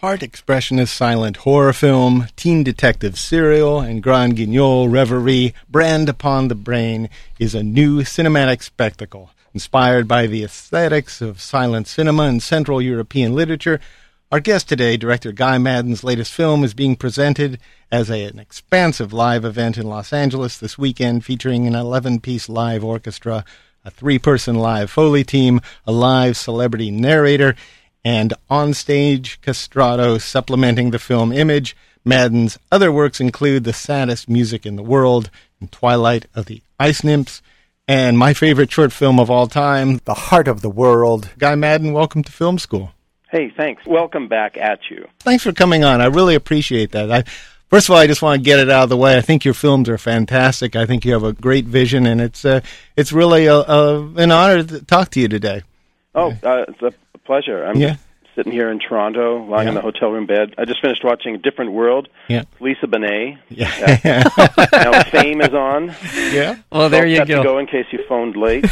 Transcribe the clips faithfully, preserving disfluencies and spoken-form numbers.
Part expressionist silent horror film, teen detective serial, and Grand Guignol reverie, Brand Upon the Brain is a new cinematic spectacle inspired by the aesthetics of silent cinema and Central European literature. Our guest today, director Guy Maddin's latest film, is being presented as a, an expansive live event in Los Angeles this weekend, featuring an eleven-piece live orchestra, a three-person live Foley team, a live celebrity narrator, and on-stage castrato supplementing the film image. Maddin's other works include The Saddest Music in the World, and Twilight of the Ice Nymphs, and my favorite short film of all time, The Heart of the World. Guy Maddin, welcome to Film School. Hey, thanks. Welcome back at you. Thanks for coming on. I really appreciate that. I, first of all, I just want to get it out of the way. I think your films are fantastic. I think you have a great vision, and it's uh, it's really a, a, an honor to talk to you today. Oh, uh, it's a pleasure. I'm yeah. sitting here in Toronto, lying yeah. in the hotel room bed. I just finished watching A Different World, yeah. Lisa Bonet. Yeah. Yeah. Now Fame is on. Yeah. Well, there Don't you go. To go in case you phoned late.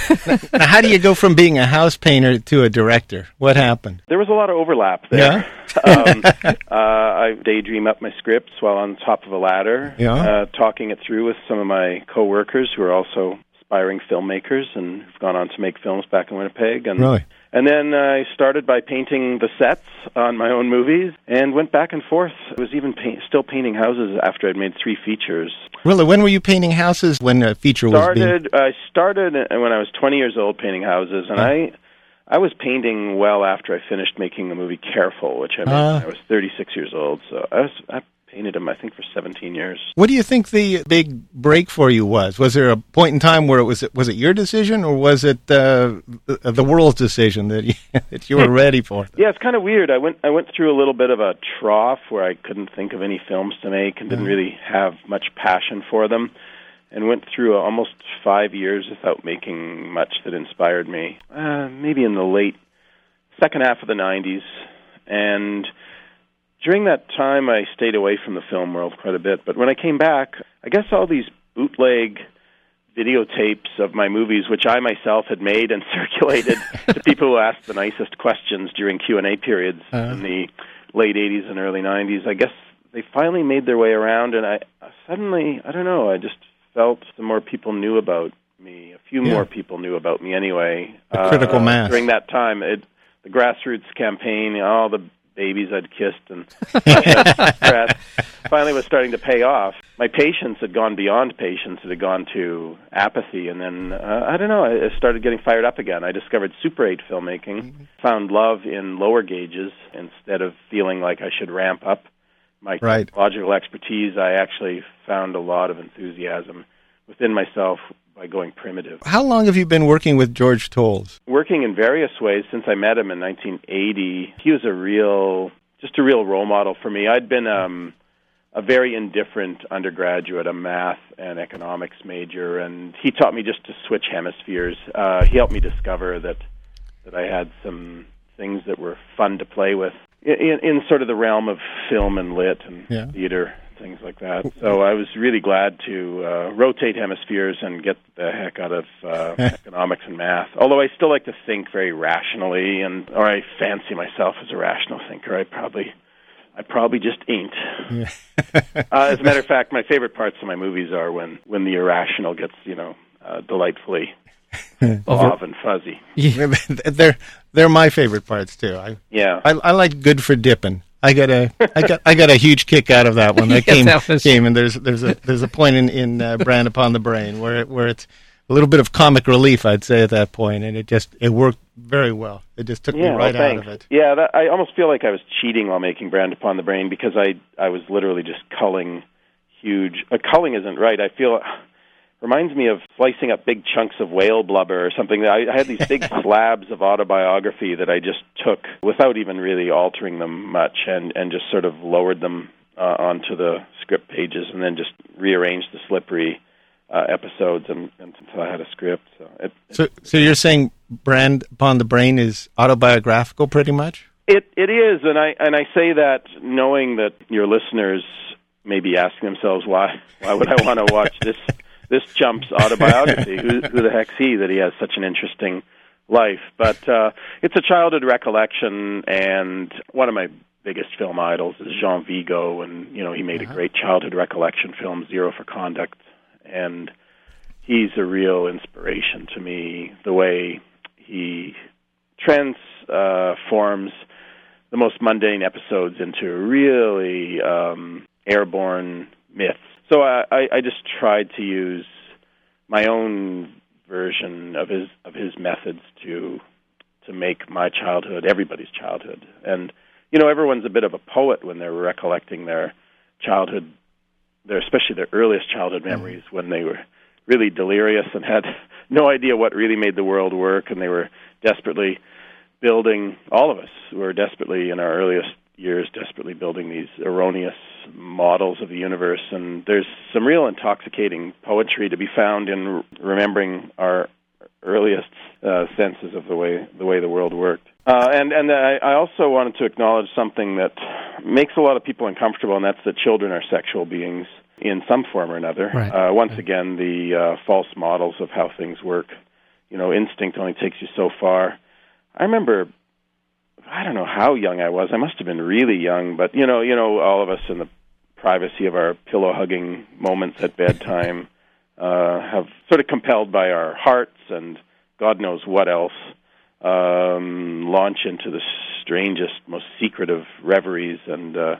Now, how do you go from being a house painter to a director? What happened? There was a lot of overlap there. Yeah. um, uh, I daydream up my scripts while on top of a ladder, yeah. uh, talking it through with some of my coworkers who are also aspiring filmmakers and have gone on to make films back in Winnipeg. And really? And then I started by painting the sets on my own movies and went back and forth. I was even paint, still painting houses after I'd made three features. Really? When were you painting houses when a feature started, was being... I started when I was twenty years old painting houses, and oh. I I was painting well after I finished making the movie Careful, which I made uh. when I was thirty-six years old. So I was... I painted them, I think, for seventeen years. What do you think the big break for you was? Was there a point in time where it was, was it your decision, or was it uh, the, the world's decision that you, that you were ready for? Yeah, it's kind of weird. I went I went through a little bit of a trough where I couldn't think of any films to make and didn't really have much passion for them, and went through almost five years without making much that inspired me, uh, maybe in the late second half of the nineties, and... During that time, I stayed away from the film world quite a bit, but when I came back, I guess all these bootleg videotapes of my movies, which I myself had made and circulated to people who asked the nicest questions during Q and A periods uh. in the late eighties and early nineties, I guess they finally made their way around, and I suddenly, I don't know, I just felt the more people knew about me, a few yeah. more people knew about me anyway. The uh, critical mass. During that time, it, the grassroots campaign, all the babies I'd kissed and I'd finally was starting to pay off. My patience had gone beyond patience. It had gone to apathy. And then, uh, I don't know, I started getting fired up again. I discovered Super eight filmmaking, mm-hmm. found love in lower gauges instead of feeling like I should ramp up my right. technological expertise. I actually found a lot of enthusiasm within myself by going primitive. How long have you been working with George Toles? Working in various ways since I met him in nineteen eighty. He was a real, just a real role model for me. I'd been um, a very indifferent undergraduate, a math and economics major, and he taught me just to switch hemispheres. Uh, he helped me discover that that I had some things that were fun to play with in, in sort of the realm of film and lit and yeah. theater. Things like that. So I was really glad to uh, rotate hemispheres and get the heck out of uh, economics and math. Although I still like to think very rationally, and or I fancy myself as a rational thinker. I probably, I probably just ain't. Yeah. uh, as a matter of fact, my favorite parts of my movies are when, when the irrational gets, you know, uh, delightfully off and fuzzy. Yeah, they're they're my favorite parts too. I, yeah, I, I like Good for Dippin'. I got a, I got, I got a huge kick out of that one. That yes, came, that was... came, and there's, there's a, there's a point in, in uh, Brand Upon the Brain where, it, where it's a little bit of comic relief, I'd say, at that point, and it just, it worked very well. It just took yeah, me right well, out of it. Yeah, that, I almost feel like I was cheating while making Brand Upon the Brain because I, I was literally just culling huge. Uh, culling isn't right. I feel. Reminds me of slicing up big chunks of whale blubber or something. I, I had these big slabs of autobiography that I just took without even really altering them much and, and just sort of lowered them uh, onto the script pages, and then just rearranged the slippery uh, episodes and, and until I had a script. So, it, so, so you're saying Brand Upon the Brain is autobiographical, pretty much? It it is, and I and I say that knowing that your listeners may be asking themselves, why why would I want to watch this this chump's autobiography? Who, who the heck's he that he has such an interesting life? But uh, it's a childhood recollection, and one of my biggest film idols is Jean Vigo, and you know he made a great childhood recollection film, Zero for Conduct, and he's a real inspiration to me. The way he transforms uh, the most mundane episodes into really um, airborne myths. So I, I just tried to use my own version of his of his methods to to make my childhood, everybody's childhood. And you know, everyone's a bit of a poet when they're recollecting their childhood, their especially their earliest childhood memories when they were really delirious and had no idea what really made the world work, and they were desperately building, all of us were desperately, in our earliest years, desperately building these erroneous models of the universe. And there's some real intoxicating poetry to be found in remembering our earliest uh, senses of the way the way the world worked. Uh, and and I, I also wanted to acknowledge something that makes a lot of people uncomfortable, and that's that children are sexual beings in some form or another. Right. Uh, once right. again, the uh, false models of how things work. You know, instinct only takes you so far. I remember, I don't know how young I was. I must have been really young, but you know, you know, all of us in the privacy of our pillow-hugging moments at bedtime uh, have sort of compelled by our hearts and God knows what else, um, launch into the strangest, most secretive reveries. And uh,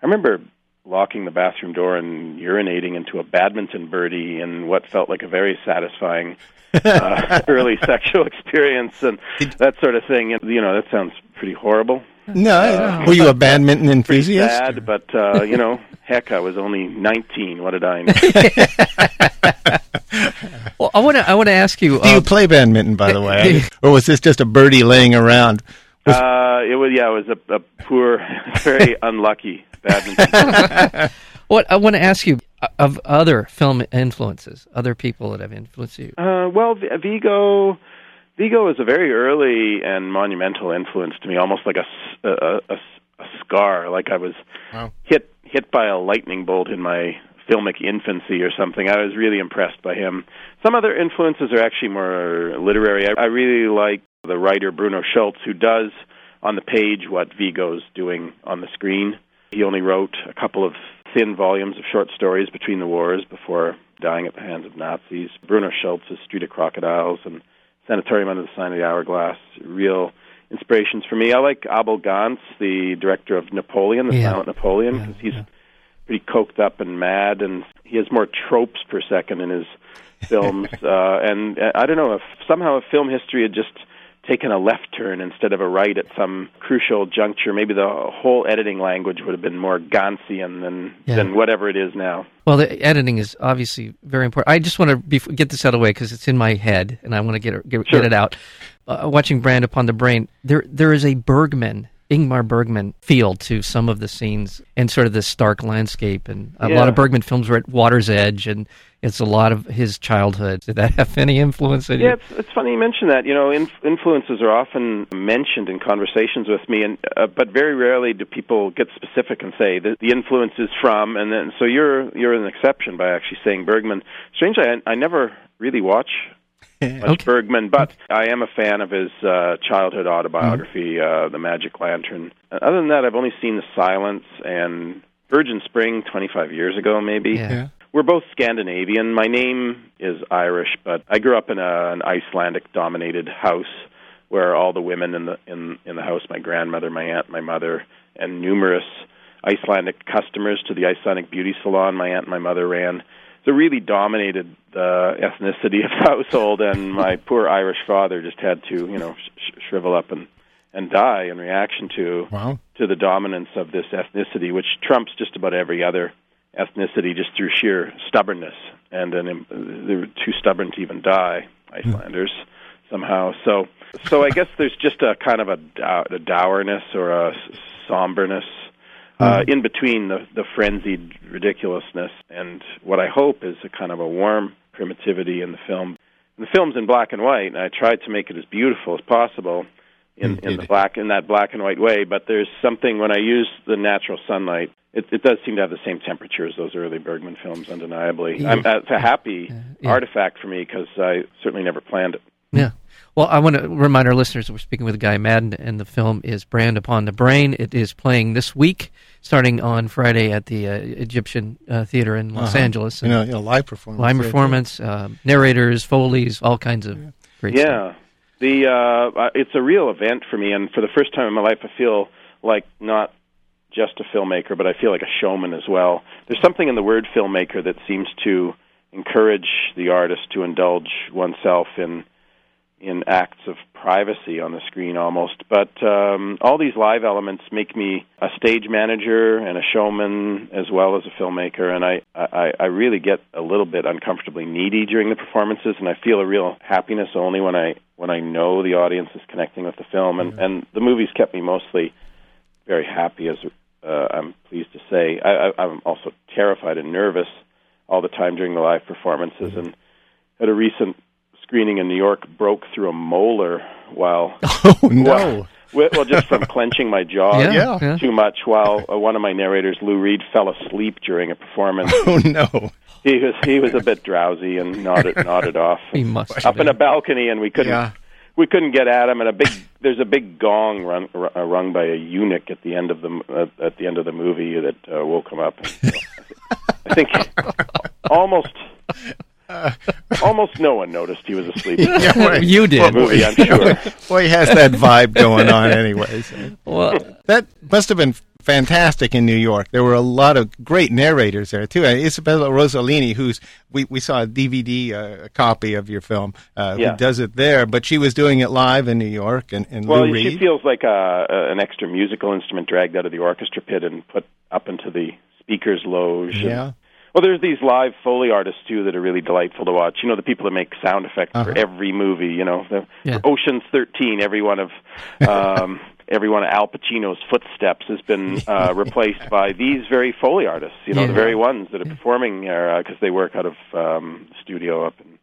I remember locking the bathroom door and urinating into a badminton birdie in what felt like a very satisfying uh, early sexual experience and that sort of thing. You know, that sounds pretty horrible. No, uh, were you a badminton enthusiast? Sad, but, uh, you know, heck, I was only nineteen. What did I know? Well, I want to I want to ask you... Do um, you play badminton, by the way? Or was this just a birdie laying around? Was... Uh, it was, yeah, it was a, a poor, very unlucky... Badminton. What I want to ask you of other film influences, other people that have influenced you. Uh, well, Vigo, Vigo is a very early and monumental influence to me, almost like a, a, a, a scar. Like I was wow. hit hit by a lightning bolt in my filmic infancy or something. I was really impressed by him. Some other influences are actually more literary. I, I really like the writer Bruno Schultz, who does on the page what Vigo's doing on the screen. He only wrote a couple of thin volumes of short stories between the wars before dying at the hands of Nazis. Bruno Schultz's Street of Crocodiles and Sanatorium Under the Sign of the Hourglass, real inspirations for me. I like Abel Gance, the director of Napoleon, the yeah. Silent Napoleon, because yeah, he's yeah. pretty coked up and mad, and he has more tropes per second in his films. uh, and uh, I don't know, if somehow if film history had just taken a left turn instead of a right at some crucial juncture, maybe the whole editing language would have been more Gantsian than, yeah. than whatever it is now. Well, the editing is obviously very important. I just want to be, get this out of the way because it's in my head and I want to get it, get, sure. get it out. Uh, watching Brand Upon the Brain, there there is a Bergman, Ingmar Bergman feel to some of the scenes and sort of this stark landscape. And a yeah. lot of Bergman films were at water's edge, and it's a lot of his childhood. Did that have any influence on you? Yeah, it's, it's funny you mention that. You know, inf- influences are often mentioned in conversations with me, and uh, but very rarely do people get specific and say the, the influence is from. And then so you're you're an exception by actually saying Bergman. Strangely, I, I never really watch much okay. Bergman, but I am a fan of his uh, childhood autobiography, mm-hmm. uh, The Magic Lantern. Other than that, I've only seen The Silence and Virgin Spring twenty-five years ago, maybe. Yeah. We're both Scandinavian. My name is Irish, but I grew up in a, an Icelandic-dominated house where all the women in the in, in the house, my grandmother, my aunt, my mother, and numerous Icelandic customers to the Icelandic beauty salon my aunt and my mother ran, so really dominated the ethnicity of the household, and my poor Irish father just had to, you know, sh- shrivel up and, and die in reaction to wow. to the dominance of this ethnicity, which trumps just about every other ethnicity just through sheer stubbornness. And then they were too stubborn to even die, Icelanders, mm. somehow. So, so I guess there's just a kind of a, dou- a dourness or a somberness Uh, in between the, the frenzied ridiculousness and what I hope is a kind of a warm primitivity in the film. And the film's in black and white, and I tried to make it as beautiful as possible in, in the black in that black and white way. But there's something when I use the natural sunlight, it, it does seem to have the same temperature as those early Bergman films, undeniably. Yeah. I'm, it's a happy uh, yeah. artifact for me because I certainly never planned it. Yeah. Well, I want to remind our listeners we're speaking with Guy Maddin, and the film is Brand Upon the Brain. It is playing this week, starting on Friday at the uh, Egyptian uh, Theater in Los uh-huh. Angeles. You know, you know, live performance. Live performance, uh, narrators, Foley's, all kinds of yeah. great yeah. stuff. Yeah. The, uh, it's a real event for me, and for the first time in my life I feel like not just a filmmaker, but I feel like a showman as well. There's something in the word filmmaker that seems to encourage the artist to indulge oneself in... in acts of privacy on the screen almost. But um, all these live elements make me a stage manager and a showman as well as a filmmaker, and I, I, I really get a little bit uncomfortably needy during the performances, and I feel a real happiness only when I when I know the audience is connecting with the film. And, yeah. and the movie's kept me mostly very happy, as uh, I'm pleased to say. I, I, I'm also terrified and nervous all the time during the live performances, mm-hmm. and at a recent screening in New York, broke through a molar while... Oh, no! While, well, just from clenching my jaw yeah, yeah. too much, while one of my narrators, Lou Reed, fell asleep during a performance. Oh, no! He was he was a bit drowsy and nodded nodded off. He must Up have in been. a balcony, and we couldn't yeah. we couldn't get at him, and a big there's a big gong run, r- rung by a eunuch at the end of the, uh, at the end of the movie that uh, woke him up. So I think almost... Uh, Almost no one noticed he was asleep. Yeah, right. You did. Well, movie, I'm sure. Well, he has that vibe going on anyway. So. Well, that must have been fantastic in New York. There were a lot of great narrators there, too. Isabella Rossellini, who's we, we saw a D V D uh, a copy of your film, uh, yeah. who does it there, but she was doing it live in New York. and, and Well, Lou Reed. She feels like a, an extra musical instrument dragged out of the orchestra pit and put up into the speaker's loge. Yeah. And, well, there's these live Foley artists, too, that are really delightful to watch. You know, the people that make sound effects uh-huh. for every movie, you know. The, yeah. Ocean's thirteen, every one of um, every one of Al Pacino's footsteps has been uh, replaced by these very Foley artists, you know, yeah. the very ones that are performing there because uh, they work out of um, studio up in,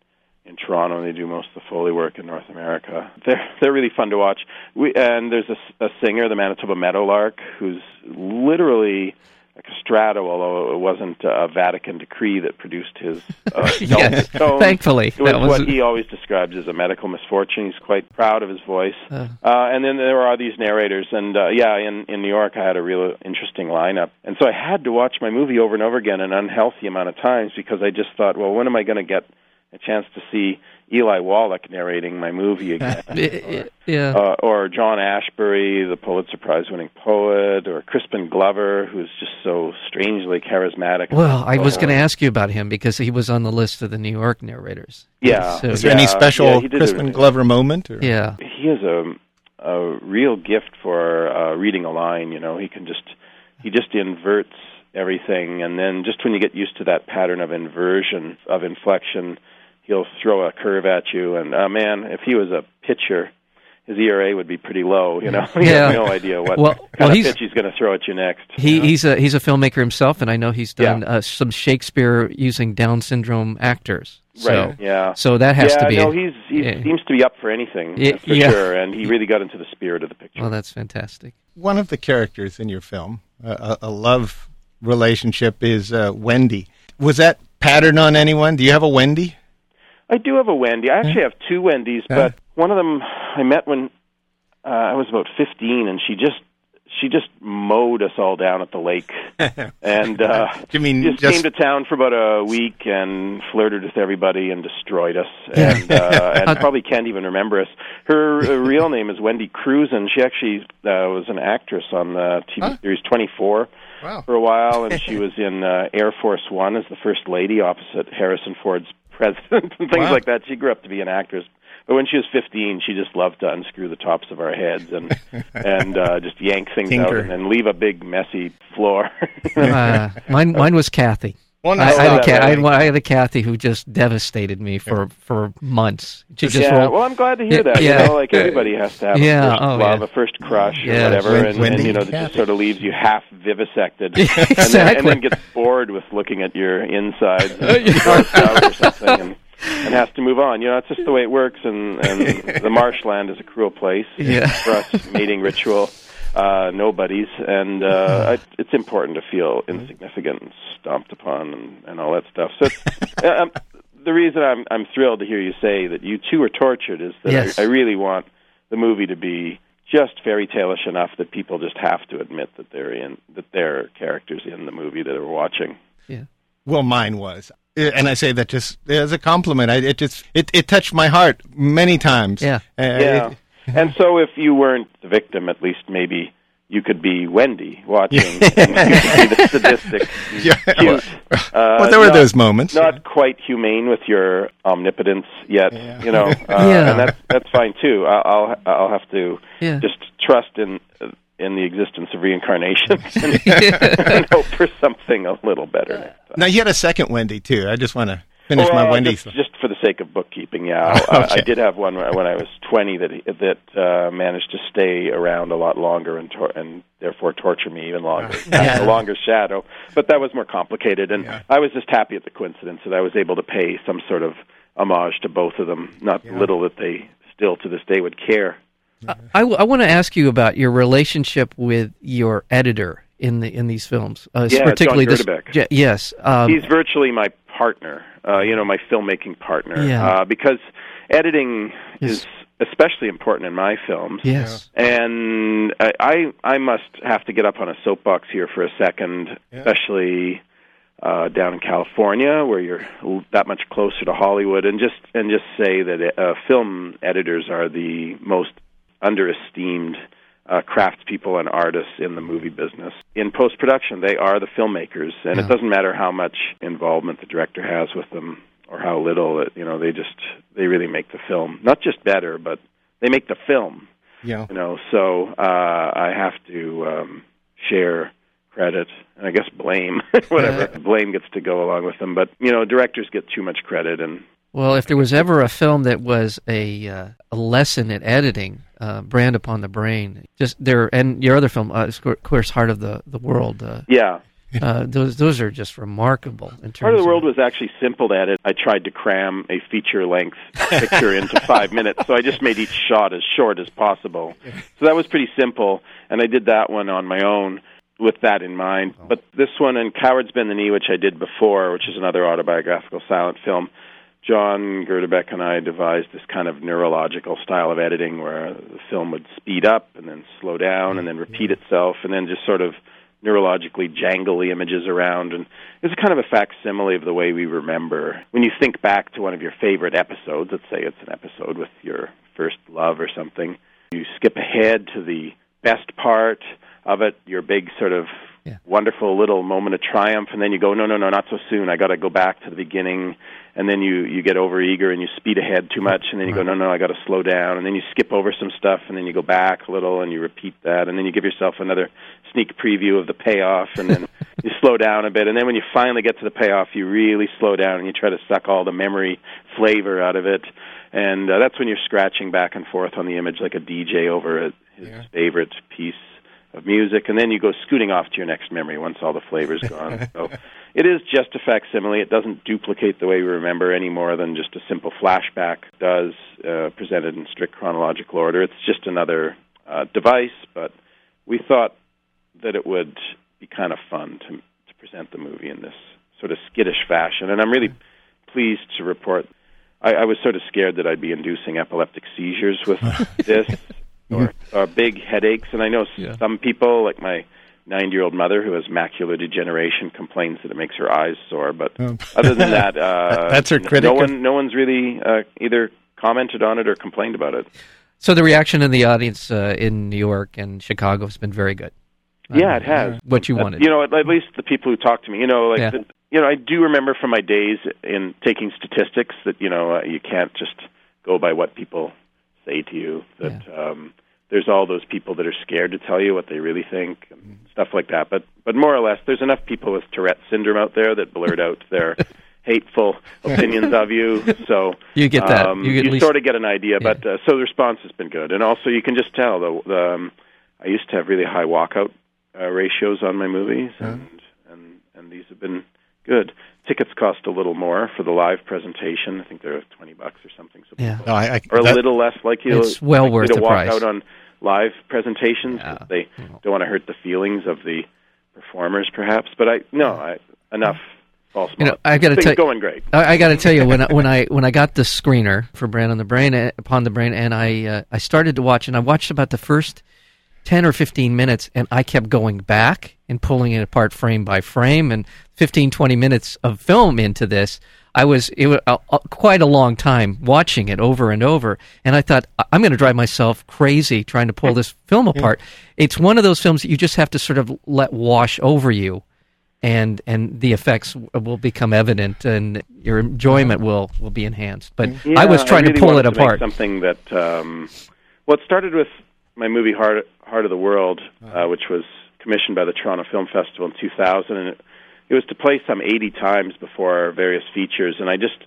in Toronto, and they do most of the Foley work in North America. They're, they're really fun to watch. We, and there's a, a singer, the Manitoba Meadowlark, who's literally... Castrato, although it wasn't a Vatican decree that produced his uh, yes, tone. Thankfully. It was, that was what he always describes as a medical misfortune. He's quite proud of his voice. Uh, uh, and then there are these narrators. And, uh, yeah, in, in New York I had a real interesting lineup. And so I had to watch my movie over and over again an unhealthy amount of times because I just thought, well, when am I going to get a chance to see Eli Wallach narrating my movie again, or, yeah. uh, or John Ashbery, the Pulitzer Prize-winning poet, or Crispin Glover, who's just so strangely charismatic. Well, I was going to ask you about him because he was on the list of the New York narrators. Yeah. So, is there yeah, any special yeah, Crispin a, Glover moment? Or? Yeah. He is a, a real gift for uh, reading a line, you know. He can just, he just inverts everything, and then just when you get used to that pattern of inversion, of inflection, he'll throw a curve at you, and uh, man, if he was a pitcher, his E R A would be pretty low. You know, you yeah. have no idea what well, kind well, of he's, pitch he's going to throw at you next. He, you know? He's a he's a filmmaker himself, and I know he's done yeah. uh, some Shakespeare using Down syndrome actors. So, right. Yeah. So that has yeah, to be. No, he's he yeah. seems to be up for anything yeah, for yeah. sure, and he really got into the spirit of the picture. Well, that's fantastic. One of the characters in your film, uh, a, a love relationship, is uh, Wendy. Was that patterned on anyone? Do you have a Wendy? I do have a Wendy. I actually have two Wendys, but one of them I met when uh, I was about fifteen, and she just she just mowed us all down at the lake. And uh, you mean just, just came to town for about a week and flirted with everybody and destroyed us, and, uh, and probably can't even remember us. Her real name is Wendy Cruz, and she actually uh, was an actress on the T V huh? series Twenty Four. Wow. For a while, and she was in uh, Air Force One as the First Lady opposite Harrison Ford's president and things wow. like that. She grew up to be an actress. But when she was fifteen, she just loved to unscrew the tops of our heads and and uh, just yank things Tinker. out and, and leave a big, messy floor. uh, mine, mine was Kathy. Wonderful. I, I, had a cat, I, I had a Kathy who just devastated me for, for months. She just yeah, rolled. Well, I'm glad to hear that. Yeah. You know, like everybody has to have yeah. a, first oh, love, yeah. a first crush yeah. or whatever, when, and, and you know, it just sort of leaves you half vivisected, exactly. and, then, and then gets bored with looking at your insides and, or something and, and has to move on. You know, that's just the way it works, and, and the marshland is a cruel place yeah. for us mating ritual. Uh, nobody's, and uh, I, it's important to feel insignificant and stomped upon and, and all that stuff. So it's, uh, the reason I'm, I'm thrilled to hear you say that you too are tortured is that yes. I, I really want the movie to be just fairy tale-ish enough that people just have to admit that they're in that there are characters in the movie that are watching. Yeah. Well, mine was. And I say that just as a compliment. I, it just it, it touched my heart many times. Yeah. Uh, yeah. It, And so if you weren't the victim, at least maybe you could be Wendy watching yeah. and you could be the sadistic, yeah. cute. Uh, well, there were not, those moments. Not yeah. quite humane with your omnipotence yet, yeah. you know, uh, yeah. and that's, that's fine too. I'll, I'll have to yeah. just trust in in the existence of reincarnation and, and hope for something a little better next time. Now, you had a second Wendy too. I just want to... Finish well, my Wendy's. Just, just for the sake of bookkeeping, yeah. I, okay. I did have one when I was twenty that that uh, managed to stay around a lot longer and tor- and therefore torture me even longer, yeah. a longer shadow. But that was more complicated, and yeah. I was just happy at the coincidence that I was able to pay some sort of homage to both of them, not yeah. little that they still to this day would care. I, I, I want to ask you about your relationship with your editor in the in these films. Uh, yeah, particularly John Gerdebeck. This, yes. Um, He's virtually my partner, uh, you know, my filmmaking partner, yeah. uh, because editing yes. is especially important in my films. Yes. And I, I I must have to get up on a soapbox here for a second, yeah. especially uh, down in California where you're that much closer to Hollywood, and just and just say that uh, film editors are the most under-esteemed Uh, craftspeople and artists in the movie business. In post-production, they are the filmmakers, and yeah. it doesn't matter how much involvement the director has with them or how little. It, you know, they just they really make the film, not just better, but they make the film. Yeah, you know. So uh, I have to um, share credit, and I guess blame, whatever yeah. blame gets to go along with them. But you know, directors get too much credit, and well, if there was ever a film that was a uh, a lesson in editing. Uh, Brand Upon the Brain, just there, and your other film, uh, of course, Heart of the the World. Uh, yeah, uh, those those are just remarkable. In terms Heart of the World of, was actually simple to edit. I tried to cram a feature length picture into five minutes, so I just made each shot as short as possible. So that was pretty simple, and I did that one on my own with that in mind. But this one and Coward's Bend the Knee, which I did before, which is another autobiographical silent film. John Gerdebeck and I devised this kind of neurological style of editing where the film would speed up and then slow down and then repeat itself and then just sort of neurologically jangle the images around. And it's kind of a facsimile of the way we remember. When you think back to one of your favorite episodes, let's say it's an episode with your first love or something, you skip ahead to the best part of it, your big sort of yeah. wonderful little moment of triumph, and then you go, no, no, no, not so soon. I got to go back to the beginning, and then you, you get overeager and you speed ahead too much, and then you right. go, no, no, I got to slow down, and then you skip over some stuff, and then you go back a little, and you repeat that, and then you give yourself another sneak preview of the payoff, and then you slow down a bit, and then when you finally get to the payoff, you really slow down, and you try to suck all the memory flavor out of it, and uh, that's when you're scratching back and forth on the image like a D J over a, his yeah. favorite piece of music, and then you go scooting off to your next memory once all the flavor's gone. So it is just a facsimile. It doesn't duplicate the way we remember any more than just a simple flashback does, uh, presented in strict chronological order. It's just another uh, device, but we thought that it would be kind of fun to, to present the movie in this sort of skittish fashion, and I'm really pleased to report I, I was sort of scared that I'd be inducing epileptic seizures with this. Or, or big headaches, and I know yeah. some people, like my ninety-year-old mother who has macular degeneration, complains that it makes her eyes sore. But um. other than that, uh, that's her critic. No one, no one's really uh, either commented on it or complained about it. So the reaction in the audience uh, in New York and Chicago has been very good. Yeah, um, it has. What you wanted, uh, you know, at, at least the people who talk to me, you know, like, yeah. the, you know, I do remember from my days in taking statistics that you know uh, you can't just go by what people say to you that. Yeah. Um, there's all those people that are scared to tell you what they really think and stuff like that. But but more or less, there's enough people with Tourette's syndrome out there that blurt out their hateful opinions of you. So you get that. Um, you get you least... sort of get an idea. But yeah. uh, so the response has been good. And also, you can just tell. The, the um, I used to have really high walkout uh, ratios on my movies, and, yeah. and and these have been good. Tickets cost a little more for the live presentation. I think they're twenty bucks or something. So yeah. no, I, I, or a that, little less. Like you, it's well like worth the price. To walk out on live presentations. Yeah. They don't want to hurt the feelings of the performers, perhaps. But I no, I, enough. False you know, I got to tell you, going great. I, I got to tell you, when I, when I when I got the screener for Brand on the Brain, upon the Brain, and I uh, I started to watch, and I watched about the first ten or fifteen minutes, and I kept going back and pulling it apart frame by frame, and fifteen, twenty minutes of film into this, I was, it was uh, quite a long time watching it over and over, and I thought, I'm going to drive myself crazy trying to pull this film apart. Yeah. It's one of those films that you just have to sort of let wash over you, and and the effects will become evident, and your enjoyment will, will be enhanced. But yeah, I was trying I really to pull it apart. To make something that, um, well, it started with my movie Heart, Heart of the World, uh, which was commissioned by the Toronto Film Festival in two thousand, and it, it was to play some eighty times before various features, and I just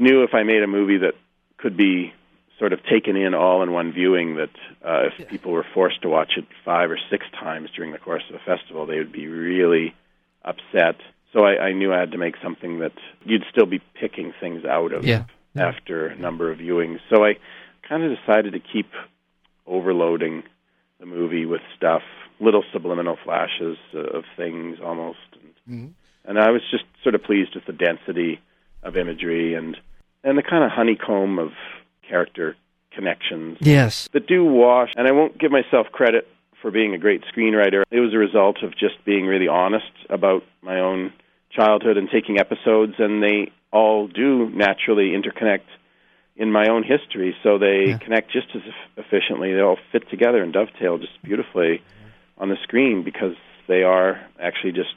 knew if I made a movie that could be sort of taken in all in one viewing, that uh, if people were forced to watch it five or six times during the course of a festival, they would be really upset. So I, I knew I had to make something that you'd still be picking things out of yeah. after a number of viewings. So I kind of decided to keep overloading the movie with stuff, little subliminal flashes of things almost. And, mm-hmm. and I was just sort of pleased with the density of imagery and, and the kind of honeycomb of character connections. Yes. That do wash, and I won't give myself credit for being a great screenwriter. It was a result of just being really honest about my own childhood and taking episodes, and they all do naturally interconnect in my own history, so they yeah. connect just as efficiently. They all fit together and dovetail just beautifully on the screen because they are actually just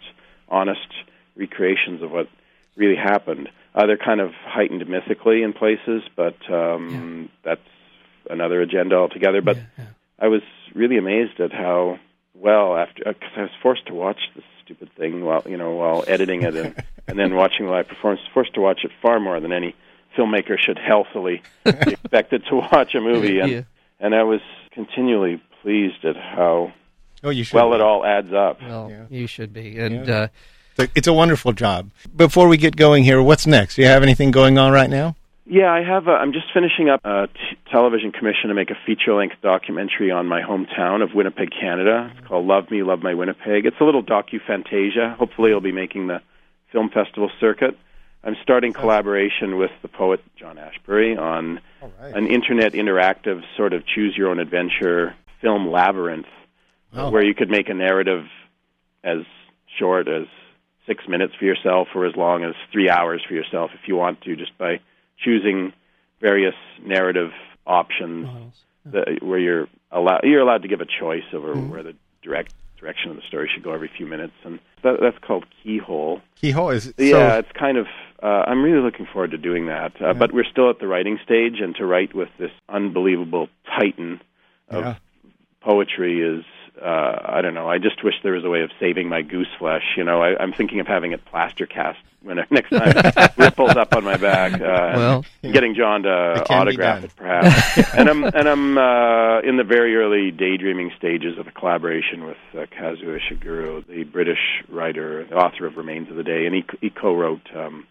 honest recreations of what really happened. Uh, they're kind of heightened mythically in places, but um, yeah. that's another agenda altogether. But yeah, yeah. I was really amazed at how well, after because uh, I was forced to watch this stupid thing while you know while editing it and, and then watching live performance, forced to watch it far more than any filmmaker should healthily be expected to watch a movie, and yeah. and I was continually pleased at how oh, you should well be. It all adds up. Well, yeah. you should be, and yeah. uh, so it's a wonderful job. Before we get going here, what's next? Do you have anything going on right now? Yeah, I have. A, I'm just finishing up a t- television commission to make a feature-length documentary on my hometown of Winnipeg, Canada. It's called Love Me, Love My Winnipeg. It's a little docu-fantasia. Hopefully, it'll be making the film festival circuit. I'm starting collaboration with the poet John Ashbery on right. an internet interactive sort of choose-your-own-adventure film labyrinth oh. where you could make a narrative as short as six minutes for yourself or as long as three hours for yourself if you want to, just by choosing various narrative options oh. that, where you're, allow, you're allowed to give a choice over mm. where the direct direction of the story should go every few minutes. And that, that's called Keyhole. Keyhole is... So yeah, it's kind of... Uh, I'm really looking forward to doing that. Uh, yeah. But we're still at the writing stage, and to write with this unbelievable titan of yeah. poetry is, uh, I don't know, I just wish there was a way of saving my goose flesh. You know, I, I'm thinking of having it plaster cast when I, next time it ripples up on my back. Uh, well, and getting John to autograph it, perhaps. and I'm, and I'm uh, in the very early daydreaming stages of a collaboration with uh, Kazuo Ishiguro, the British writer, the author of Remains of the Day, and he, he co-wrote... Um,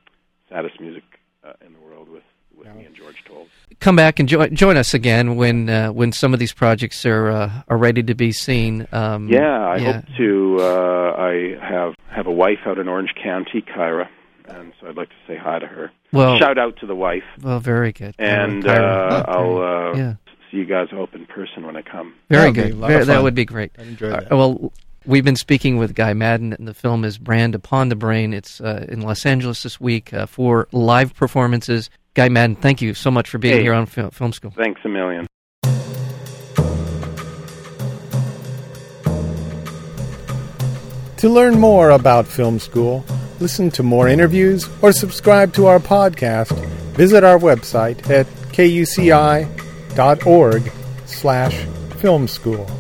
Saddest Music uh, in the World with, with yeah. me and George Toles. Come back and jo- join us again when uh, when some of these projects are uh, are ready to be seen. Um, yeah, I yeah. hope to. Uh, I have have a wife out in Orange County, Kyra, and so I'd like to say hi to her. Well, shout out to the wife. Well, very good. And uh, uh, I'll uh, yeah. see you guys hope in person when I come. Very good. Very, that would be great. I enjoyed that. Uh, well. We've been speaking with Guy Maddin, and the film is Brand Upon the Brain. It's uh, in Los Angeles this week uh, for live performances. Guy Maddin, thank you so much for being hey. here on Fil- Film School. Thanks a million. To learn more about Film School, listen to more interviews, or subscribe to our podcast, visit our website at kuci dot org slash film school.